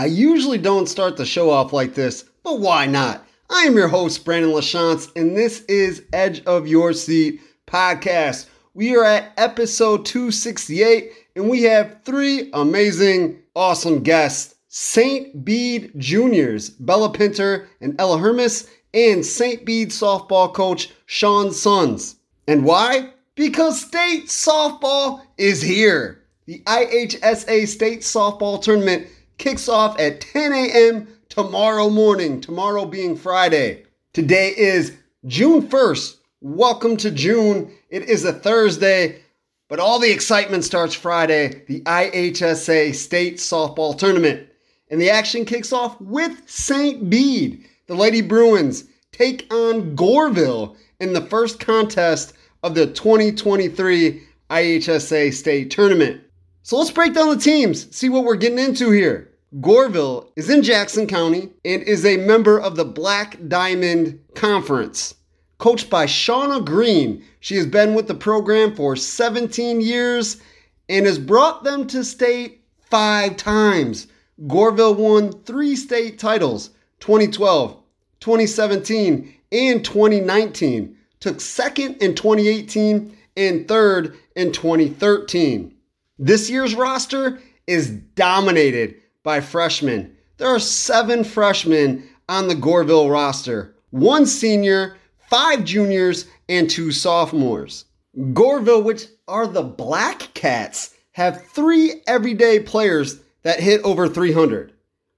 I usually don't start the show off like this, but why not? I am your host, Brandon Lachance, and this is Edge of Your Seat Podcast. We are at episode 268, and we have three amazing, awesome guests. St. Bede Juniors, Bella Pinter and Ella Hermes, and St. Bede softball coach, Sean Sons. And why? Because state softball is here. The IHSA state softball tournament kicks off at 10 a.m. tomorrow morning, tomorrow being Friday. Today is June 1st. Welcome to June. It is a Thursday, but all the excitement starts Friday, the IHSA state softball tournament. And the action kicks off with St. Bede. The Lady Bruins take on Goreville in the first contest of the 2023 IHSA state tournament. So let's break down the teams, see what we're getting into here. Goreville is in Jackson County and is a member of the Black Diamond Conference. Coached by Shauna Green, she has been with the program for 17 years and has brought them to state 5 times. Goreville won 3 state titles, 2012, 2017, and 2019. Took second in 2018 and third in 2013. This year's roster is dominated by freshmen. There are 7 freshmen on the Goreville roster, 1 senior, 5 juniors, and 2 sophomores. Goreville, which are the Black Cats, have 3 everyday players that hit over 300.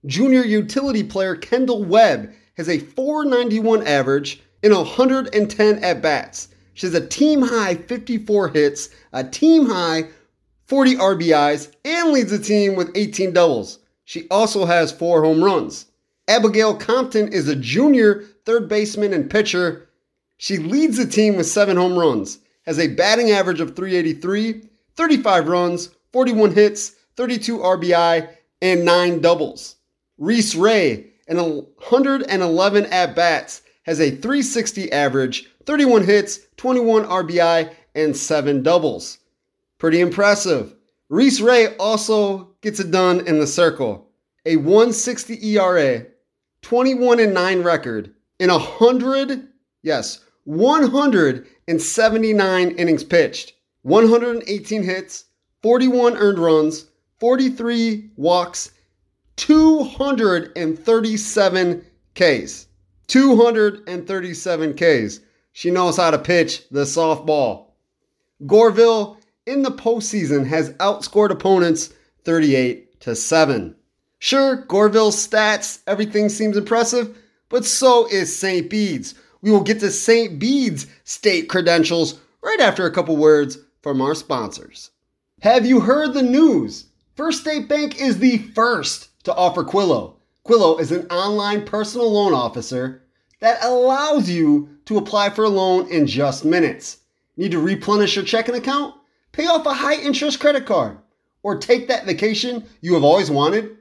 Junior utility player Kendall Webb has a 491 average in 110 at-bats. She has a team-high 54 hits, a team-high 40 RBIs, and leads the team with 18 doubles. She also has 4 home runs. Abigail Compton is a junior third baseman and pitcher. She leads the team with 7 home runs, has a batting average of .383, 35 runs, 41 hits, 32 RBI, and 9 doubles. Reese Ray, in 111 at-bats, has a .360 average, 31 hits, 21 RBI, and 7 doubles. Pretty impressive. Reese Ray also gets it done in the circle. A 1.60 ERA, 21-9 record, in 179 innings pitched, 118 hits, 41 earned runs, 43 walks, 237 Ks. She knows how to pitch the softball. Goreville in the postseason has outscored opponents 38-7. Sure, Goreville's stats, everything seems impressive, but so is St. Bede's. We will get to St. Bede's state credentials right after a couple words from our sponsors. Have you heard the news? First State Bank is the first to offer Quillo. Quillo is an online personal loan officer that allows you to apply for a loan in just minutes. Need to replenish your checking account? Pay off a high-interest credit card? Or take that vacation you have always wanted?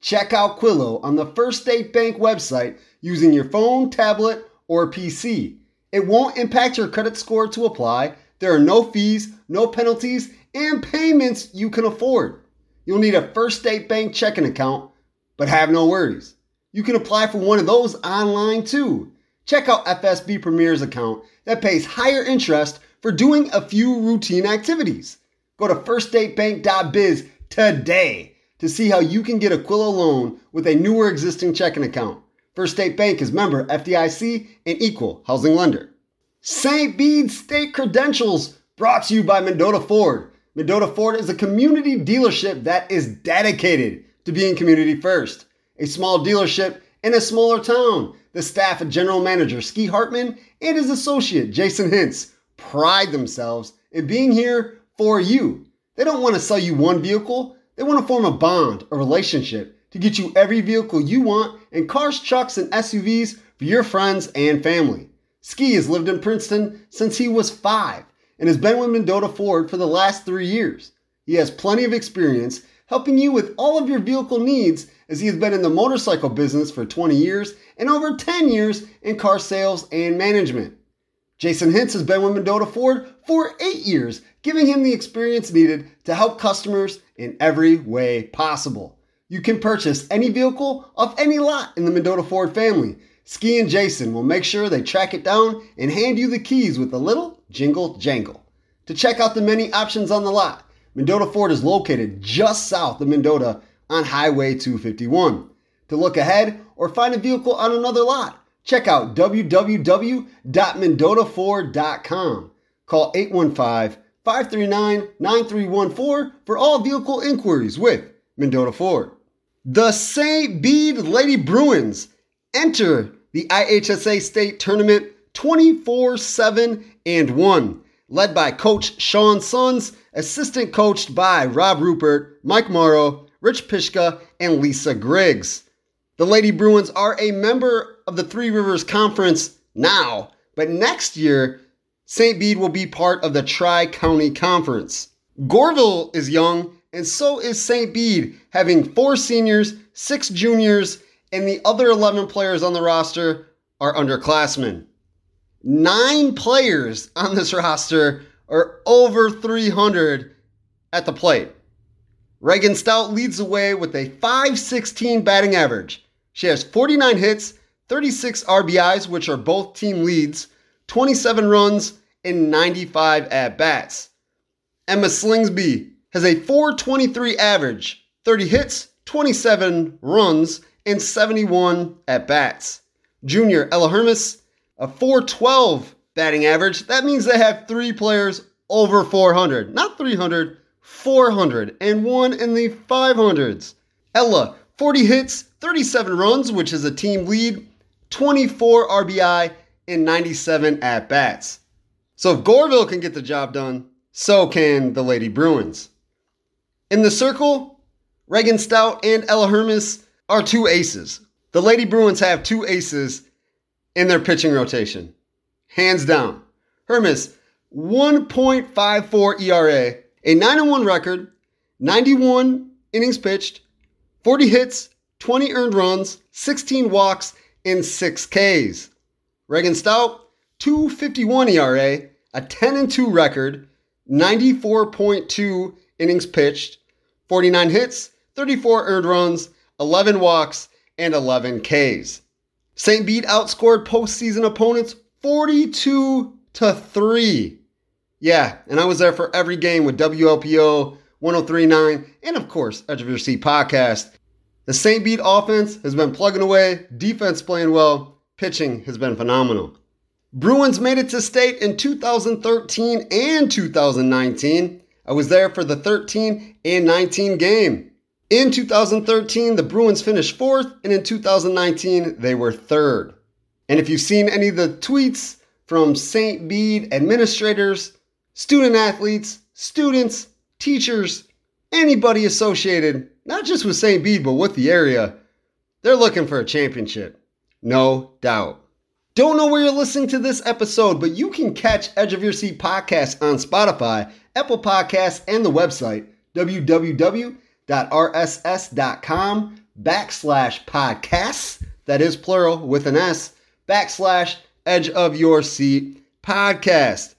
Check out Quillo on the First State Bank website using your phone, tablet, or PC. It won't impact your credit score to apply. There are no fees, no penalties, and payments you can afford. You'll need a First State Bank checking account, but have no worries. You can apply for one of those online too. Check out FSB Premier's account that pays higher interest for doing a few routine activities. Go to firststatebank.biz today to see how you can get a Quillo loan with a new or existing checking account. First State Bank is member FDIC and equal housing lender. St. Bede's State Credentials brought to you by Mendota Ford. Mendota Ford is a community dealership that is dedicated to being community first. A small dealership in a smaller town. The staff and general manager Ski Hartman and his associate Jason Hintz pride themselves in being here for you. They don't want to sell you one vehicle. They want to form a bond, a relationship to get you every vehicle you want and cars, trucks, and SUVs for your friends and family. Ski has lived in Princeton since he was 5. And has been with Mendota Ford for the last 3 years. He has plenty of experience helping you with all of your vehicle needs as he has been in the motorcycle business for 20 years and over 10 years in car sales and management. Jason Hintz has been with Mendota Ford for 8 years, giving him the experience needed to help customers in every way possible. You can purchase any vehicle off any lot in the Mendota Ford family. Ski and Jason will make sure they track it down and hand you the keys with a little jingle jangle. To check out the many options on the lot, Mendota Ford is located just south of Mendota on Highway 251. To look ahead or find a vehicle on another lot, check out www.mendotaford.com. Call 815-539-9314 for all vehicle inquiries with Mendota Ford. The St. Bede Lady Bruins enter the IHSA State Tournament 24-7-1. Led by Coach Sean Sons, assistant coached by Rob Rupert, Mike Morrow, Rich Pishka, and Lisa Griggs. The Lady Bruins are a member of the Three Rivers Conference now, but next year, St. Bede will be part of the Tri-County Conference. Goreville is young, and so is St. Bede, having 4 seniors, 6 juniors, and the other 11 players on the roster are underclassmen. 9 players on this roster are over 300 at the plate. Reagan Stout leads the way with a .516 batting average. She has 49 hits, 36 RBIs, which are both team leads, 27 runs, and 95 at-bats. Emma Slingsby has a .423 average, 30 hits, 27 runs, and 71 at-bats. Junior Ella Hermes, a .412 batting average. That means they have 3 players over 400. Not 300, 400, and 1 in the 500s. Ella, 40 hits, 37 runs, which is a team lead, 24 RBI, and 97 at-bats. So if Goreville can get the job done, so can the Lady Bruins. In the circle, Reagan Stout and Ella Hermes are 2 aces. The Lady Bruins have 2 aces in their pitching rotation. Hands down. Hermes, 1.54 ERA, a 9-1 record, 91 innings pitched, 40 hits, 20 earned runs, 16 walks, and 6 Ks. Reagan Stout, 2.51 ERA, a 10-2 record, 94.2 innings pitched, 49 hits, 34 earned runs, 11 walks, and 11 Ks. St. Bede outscored postseason opponents 42-3. Yeah, and I was there for every game with WLPO, 103.9, and of course, Edge of Your Seat podcast. The St. Bede offense has been plugging away, defense playing well, pitching has been phenomenal. Bruins made it to state in 2013 and 2019. I was there for the 13 and 19 game. In 2013, the Bruins finished 4th, and in 2019, they were 3rd. And if you've seen any of the tweets from St. Bede administrators, student athletes, students, teachers, anybody associated, not just with St. Bede, but with the area, they're looking for a championship. No doubt. Don't know where you're listening to this episode, but you can catch Edge of Your Seat podcast on Spotify, Apple Podcasts, and the website, www.rss.com/podcasts, that is plural with an S, /Edge of Your Seat podcast.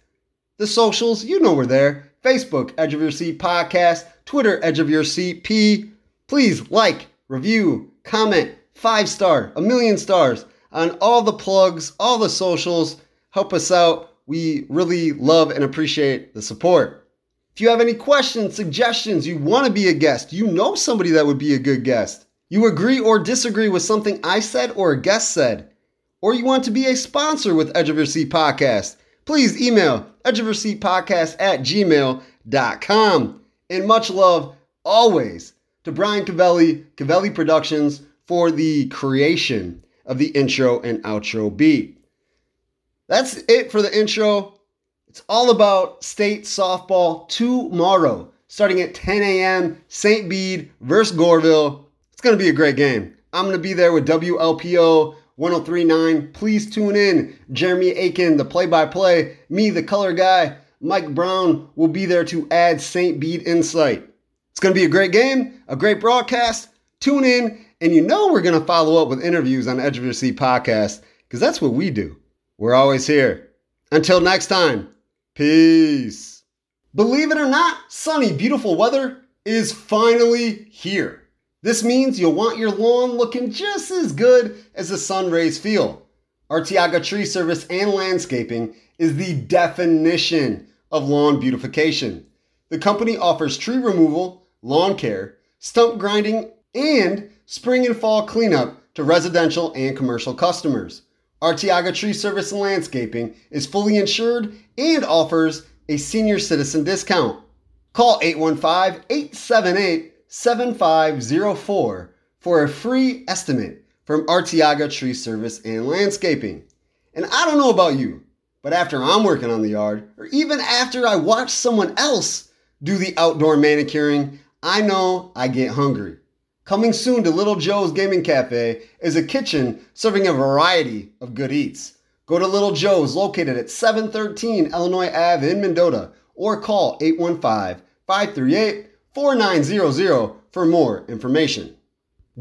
The socials, you know we're there. Facebook, Edge of Your Seat podcast. Twitter, Edge of Your Seat P. Please like, review, comment, 5-star, a 1,000,000 stars on all the plugs, all the socials. Help us out. We really love and appreciate the support. If you have any questions, suggestions, you want to be a guest, you know somebody that would be a good guest, you agree or disagree with something I said or a guest said, or you want to be a sponsor with Edge of Your Seat Podcast, please email edgeofyourseatpodcast@gmail.com. And much love always to Brian Cavelli, Cavelli Productions, for the creation of the intro and outro beat. That's it for the intro. It's all about state softball tomorrow, starting at 10 a.m., St. Bede versus Goreville. It's going to be a great game. I'm going to be there with WLPO 103.9. Please tune in. Jeremy Aiken, the play-by-play, me, the color guy, Mike Brown will be there to add St. Bede insight. It's going to be a great game, a great broadcast. Tune in. And you know we're going to follow up with interviews on Edge of Your Seat podcast because that's what we do. We're always here. Until next time, peace. Believe it or not, sunny, beautiful weather is finally here. This means you'll want your lawn looking just as good as the sun rays feel. Artiaga Tree Service and Landscaping is the definition of lawn beautification. The company offers tree removal, lawn care, stump grinding, and spring and fall cleanup to residential and commercial customers. Artiaga Tree Service and Landscaping is fully insured and offers a senior citizen discount. Call 815-878-7504 for a free estimate from Artiaga Tree Service and Landscaping. And I don't know about you, but after I'm working on the yard, or even after I watch someone else do the outdoor manicuring, I know I get hungry. Coming soon to Little Joe's Gaming Cafe is a kitchen serving a variety of good eats. Go to Little Joe's, located at 713 Illinois Ave in Mendota, or call 815-538-4900 for more information.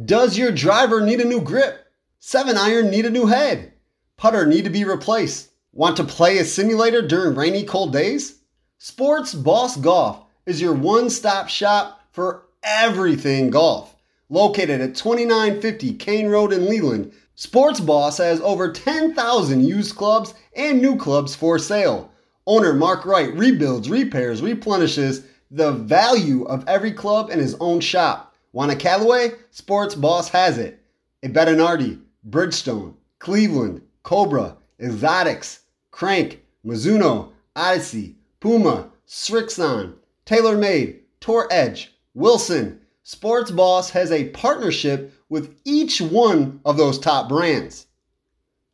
Does your driver need a new grip? 7-iron need a new head? Putter need to be replaced? Want to play a simulator during rainy, cold days? Sports Boss Golf is your one-stop shop for everything golf. Located at 2950 Kane Road in Leland, Sports Boss has over 10,000 used clubs and new clubs for sale. Owner Mark Wright rebuilds, repairs, replenishes the value of every club in his own shop. Want a Callaway? Sports Boss has it. A Bettinardi, Bridgestone, Cleveland, Cobra, Exotics, Crank, Mizuno, Odyssey, Puma, Srixon, TaylorMade, Tour Edge, Wilson. Sports Boss has a partnership with each one of those top brands.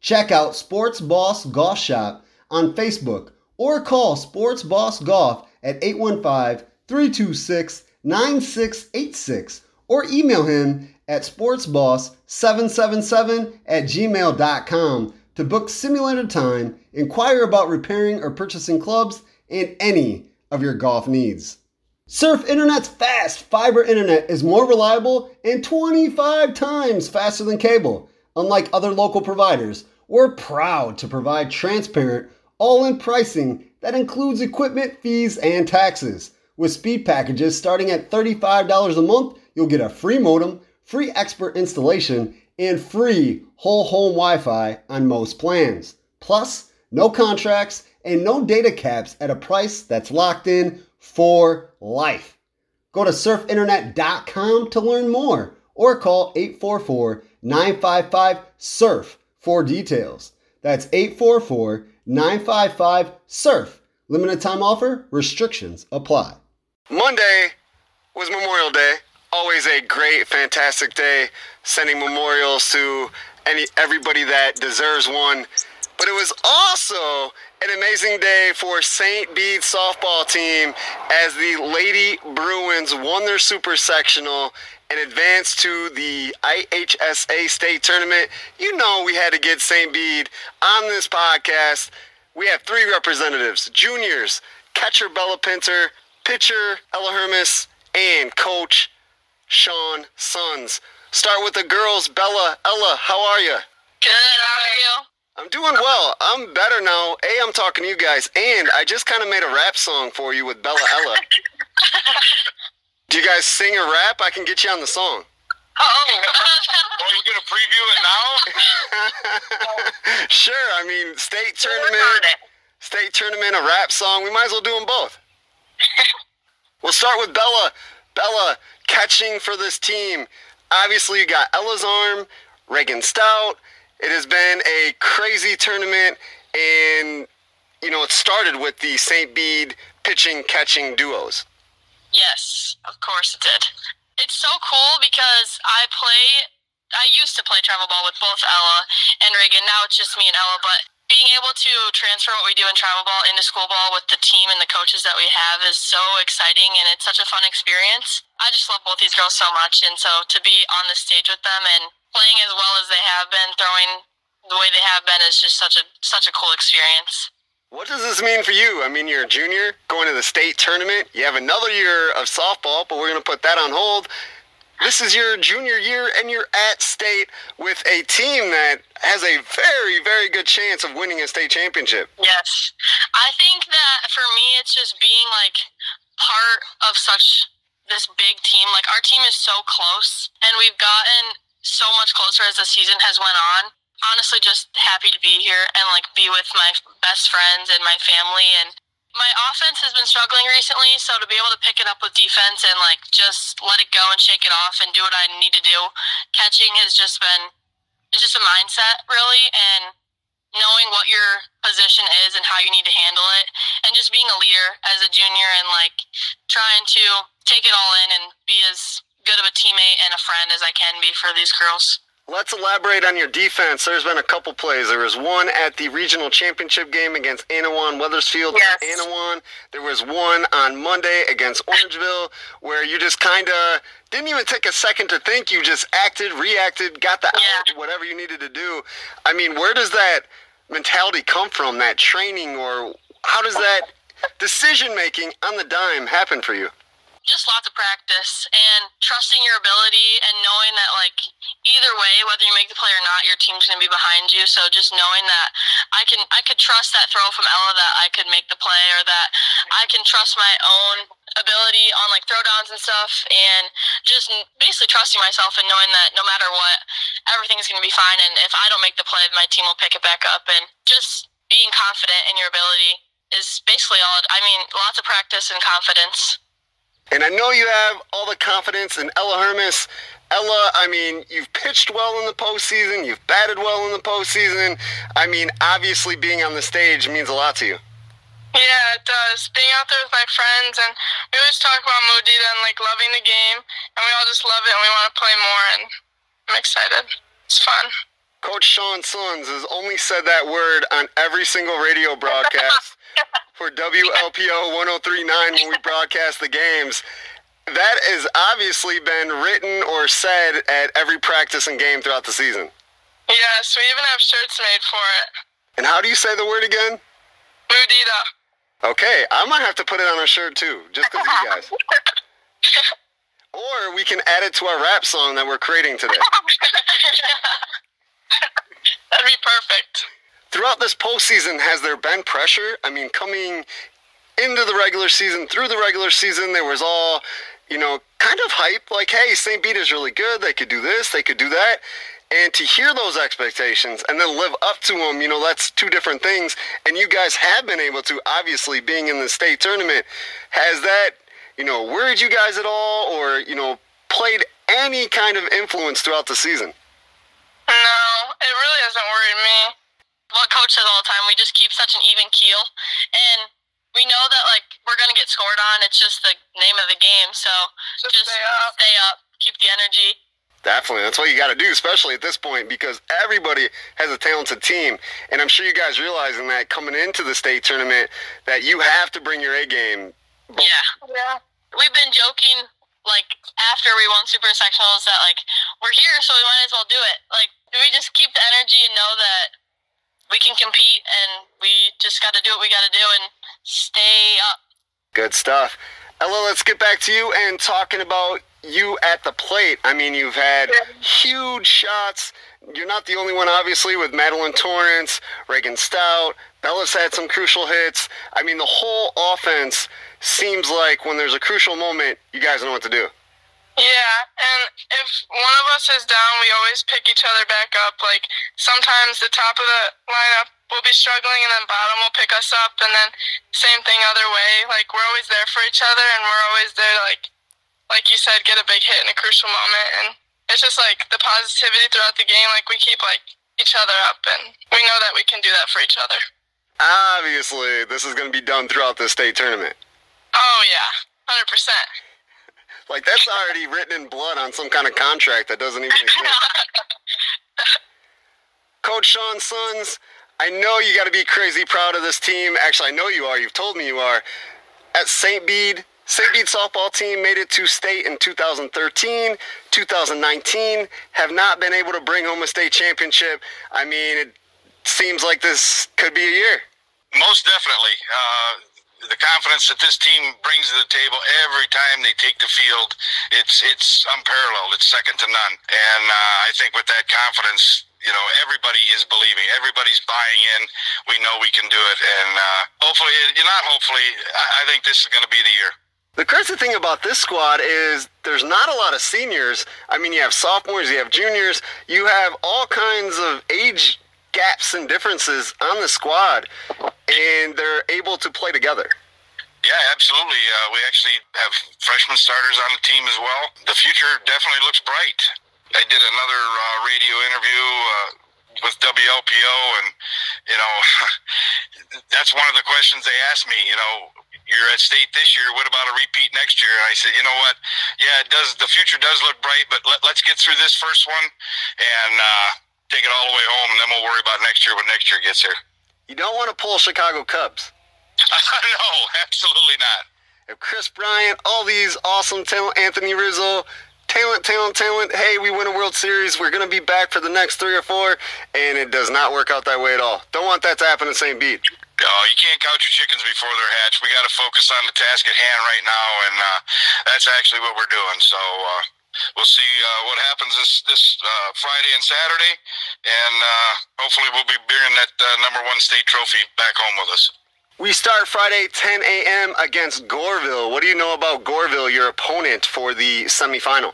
Check out Sports Boss Golf Shop on Facebook or call Sports Boss Golf at 815-326-9686 or email him at sportsboss777@gmail.com to book simulator time, inquire about repairing or purchasing clubs, and any of your golf needs. Surf Internet's fast fiber internet is more reliable and 25 times faster than cable. Unlike other local providers, we're proud to provide transparent, all-in pricing that includes equipment, fees, and taxes. With speed packages starting at $35 a month, you'll get a free modem, free expert installation, and free whole home Wi-Fi on most plans. Plus, no contracts and no data caps at a price that's locked in for life. Go to surfinternet.com to learn more or call 844-955-SURF for details. That's 844-955-SURF. Limited time offer, restrictions apply. Monday was Memorial Day. Always a great, fantastic day, sending memorials to everybody that deserves one. But it was also an amazing day for St. Bede softball team as the Lady Bruins won their super sectional and advanced to the IHSA state tournament. You know we had to get St. Bede on this podcast. We have three representatives: juniors, catcher Bella Pinter, pitcher Ella Hermes, and coach Sean Sons. Start with the girls. Bella, Ella, how are you? Good, how are you? I'm doing well. I'm better now. A, I'm talking to you guys, and I just kind of made a rap song for you with Bella Ella. Do you guys sing or rap? I can get you on the song. Oh, are you going to preview it now? Sure. I mean, state tournament, a rap song. We might as well do them both. We'll start with Bella. Bella, catching for this team. Obviously, you got Ella's arm, Reagan Stout. It has been a crazy tournament, and, you know, it started with the St. Bede pitching-catching duos. Yes, of course it did. It's so cool because I used to play travel ball with both Ella and Reagan. Now it's just me and Ella, but being able to transfer what we do in travel ball into school ball with the team and the coaches that we have is so exciting, and it's such a fun experience. I just love both these girls so much, and so to be on the stage with them and playing as well as they have been, throwing the way they have been, is just such a cool experience. What does this mean for you? I mean, you're a junior, going to the state tournament. You have another year of softball, but we're going to put that on hold. This is your junior year, and you're at state with a team that has a very, very good chance of winning a state championship. Yes. I think that, for me, it's just being, like, part of such this big team. Like, our team is so close, and we've gotten so much closer as the season has went on. Honestly, just happy to be here and, like, be with my best friends and my family. And my offense has been struggling recently, so to be able to pick it up with defense and, like, just let it go and shake it off and do what I need to do, catching has just been, it's just a mindset, really, and knowing what your position is and how you need to handle it, and just being a leader as a junior and, like, trying to take it all in and be as good of a teammate and a friend as I can be for these girls. Let's elaborate on your defense. There's been a couple plays. There was one at the regional championship game against Anawan Weathersfield. Yes. Anawan. There was one on Monday against Orangeville where you just kind of didn't even take a second to think. You just acted, reacted, got the out, whatever you needed to do. I mean, where does that mentality come from, that training, or how does that decision-making on the dime happen for you? Just lots of practice and trusting your ability and knowing that, like, either way, whether you make the play or not, your team's going to be behind you. So just knowing that I could trust that throw from Ella, that I could make the play, or that I can trust my own ability on, like, throwdowns and stuff, and just basically trusting myself and knowing that no matter what, everything's going to be fine. And if I don't make the play, my team will pick it back up. And just being confident in your ability is basically all. I mean, lots of practice and confidence. And I know you have all the confidence in Ella Hermes. Ella, I mean, you've pitched well in the postseason. You've batted well in the postseason. I mean, obviously being on the stage means a lot to you. Yeah, it does. Being out there with my friends, and we always talk about Mudita and, like, loving the game, and we all just love it and we want to play more, and I'm excited. It's fun. Coach Sean Sons has only said that word on every single radio broadcast for WLPO 103.9 when we broadcast the games. That has obviously been written or said at every practice and game throughout the season. Yes, we even have shirts made for it. And how do you say the word again? Mudita. Okay, I might have to put it on a shirt too, just because of you guys. Or we can add it to our rap song that we're creating today. That'd be perfect. Throughout this postseason, has there been pressure? I mean, coming into the regular season, through the regular season, there was all, you know, kind of hype. Like, hey, St. Bede is really good. They could do this. They could do that. And to hear those expectations and then live up to them, you know, that's two different things. And you guys have been able to, obviously, being in the state tournament. Has that, you know, worried you guys at all, or, you know, played any kind of influence throughout the season? No, it really hasn't worried me. What coach says all the time, we just keep such an even keel, and we know that, like, we're going to get scored on. It's just the name of the game, so just stay up, keep the energy. Definitely. That's what you got to do, especially at this point, because everybody has a talented team, and I'm sure you guys realizing that coming into the state tournament, that you have to bring your A game. Yeah. We've been joking, like, after we won Super Sectionals, that, like, we're here, so we might as well do it. Like, we just keep the energy and know that we can compete, and we just got to do what we got to do and stay up. Good stuff. Ella, let's get back to you and talking about you at the plate. I mean, you've had huge shots. You're not the only one, obviously, with Madeline Torrance, Reagan Stout. Bella's had some crucial hits. I mean, the whole offense seems like when there's a crucial moment, you guys know what to do. Yeah, and if one of us is down, we always pick each other back up. Like, sometimes the top of the lineup will be struggling, and then bottom will pick us up, and then same thing other way. Like, we're always there for each other, and we're always there, like you said, get a big hit in a crucial moment. And it's just, like, the positivity throughout the game. Like, we keep, like, each other up, and we know that we can do that for each other. Obviously, this is going to be done throughout the state tournament. Oh, yeah, 100%. Like, that's already written in blood on some kind of contract that doesn't even exist. Coach Sean Sons, I know you got to be crazy proud of this team. Actually, I know you are. You've told me you are. At St. Bede, St. Bede softball team made it to state in 2013, 2019, have not been able to bring home a state championship. I mean, it seems like this could be a year. Most definitely. The confidence that this team brings to the table every time they take the field, it's unparalleled. It's second to none. And I think with that confidence, you know, everybody is believing. Everybody's buying in. We know we can do it. And hopefully, I think this is going to be the year. The crazy thing about this squad is there's not a lot of seniors. I mean, you have sophomores, you have juniors, you have all kinds of age gaps and differences on the squad, and they're able to play together. Yeah, absolutely. We actually have freshman starters on the team as well. The future definitely looks bright. I did another radio interview with WLPO, and, you know, that's one of the questions they asked me, you know, you're at state this year, what about a repeat next year? And I said, you know what, yeah, it does. The future does look bright, but let's get through this first one and take it all the way home, and then we'll worry about next year when next year gets here. You don't want to pull Chicago Cubs. No, absolutely not. If Chris Bryant, all these awesome talent, Anthony Rizzo, talent, hey, we win a World Series, we're going to be back for the next three or four, and it does not work out that way at all. Don't want that to happen in St. Bede. No, you can't count your chickens before they're hatched. We got to focus on the task at hand right now, and that's actually what we're doing. So we'll see what happens this Friday and Saturday, and hopefully we'll be bringing that number one state trophy back home with us. We start Friday, 10 a.m. against Goreville. What do you know about Goreville, your opponent for the semifinal?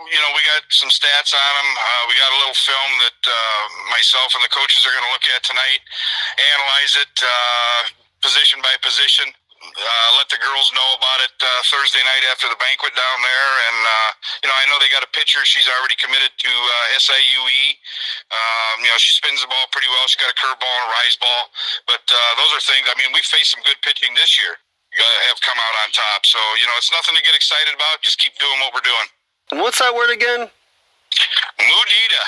You know, we got some stats on them. We got a little film that myself and the coaches are going to look at tonight, analyze it position by position, let the girls know about it Thursday night after the banquet down there. And, you know, I know they got a pitcher. She's already committed to SIUE. You know, she spins the ball pretty well. She's got a curveball and a rise ball. But those are things, I mean, we faced some good pitching this year. Have come out on top. So, you know, it's nothing to get excited about. Just keep doing what we're doing. What's that word again? Mudita.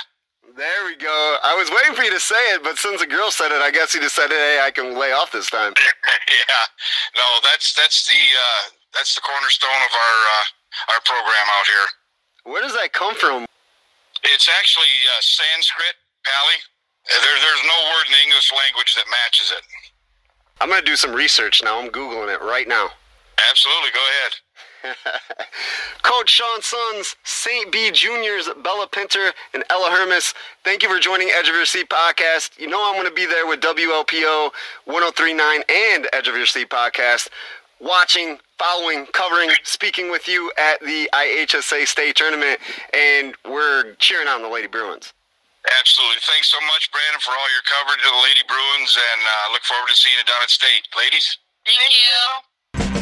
There we go. I was waiting for you to say it, but since the girl said it, I guess you decided, hey, I can lay off this time. Yeah. No, that's the cornerstone of our program out here. Where does that come from? It's actually Sanskrit, Pali. There's no word in the English language that matches it. I'm going to do some research now. I'm Googling it right now. Absolutely. Go ahead. Coach Sean Sons, St. Bede Juniors, Bella Pinter, and Ella Hermes, thank you for joining Edge of Your Seat Podcast. You know I'm going to be there with WLPO 1039 and Edge of Your Seat Podcast, watching, following, covering, speaking with you at the IHSA State Tournament, and we're cheering on the Lady Bruins. Absolutely. Thanks so much, Brandon, for all your coverage of the Lady Bruins, and look forward to seeing you down at State. Ladies? Thank you.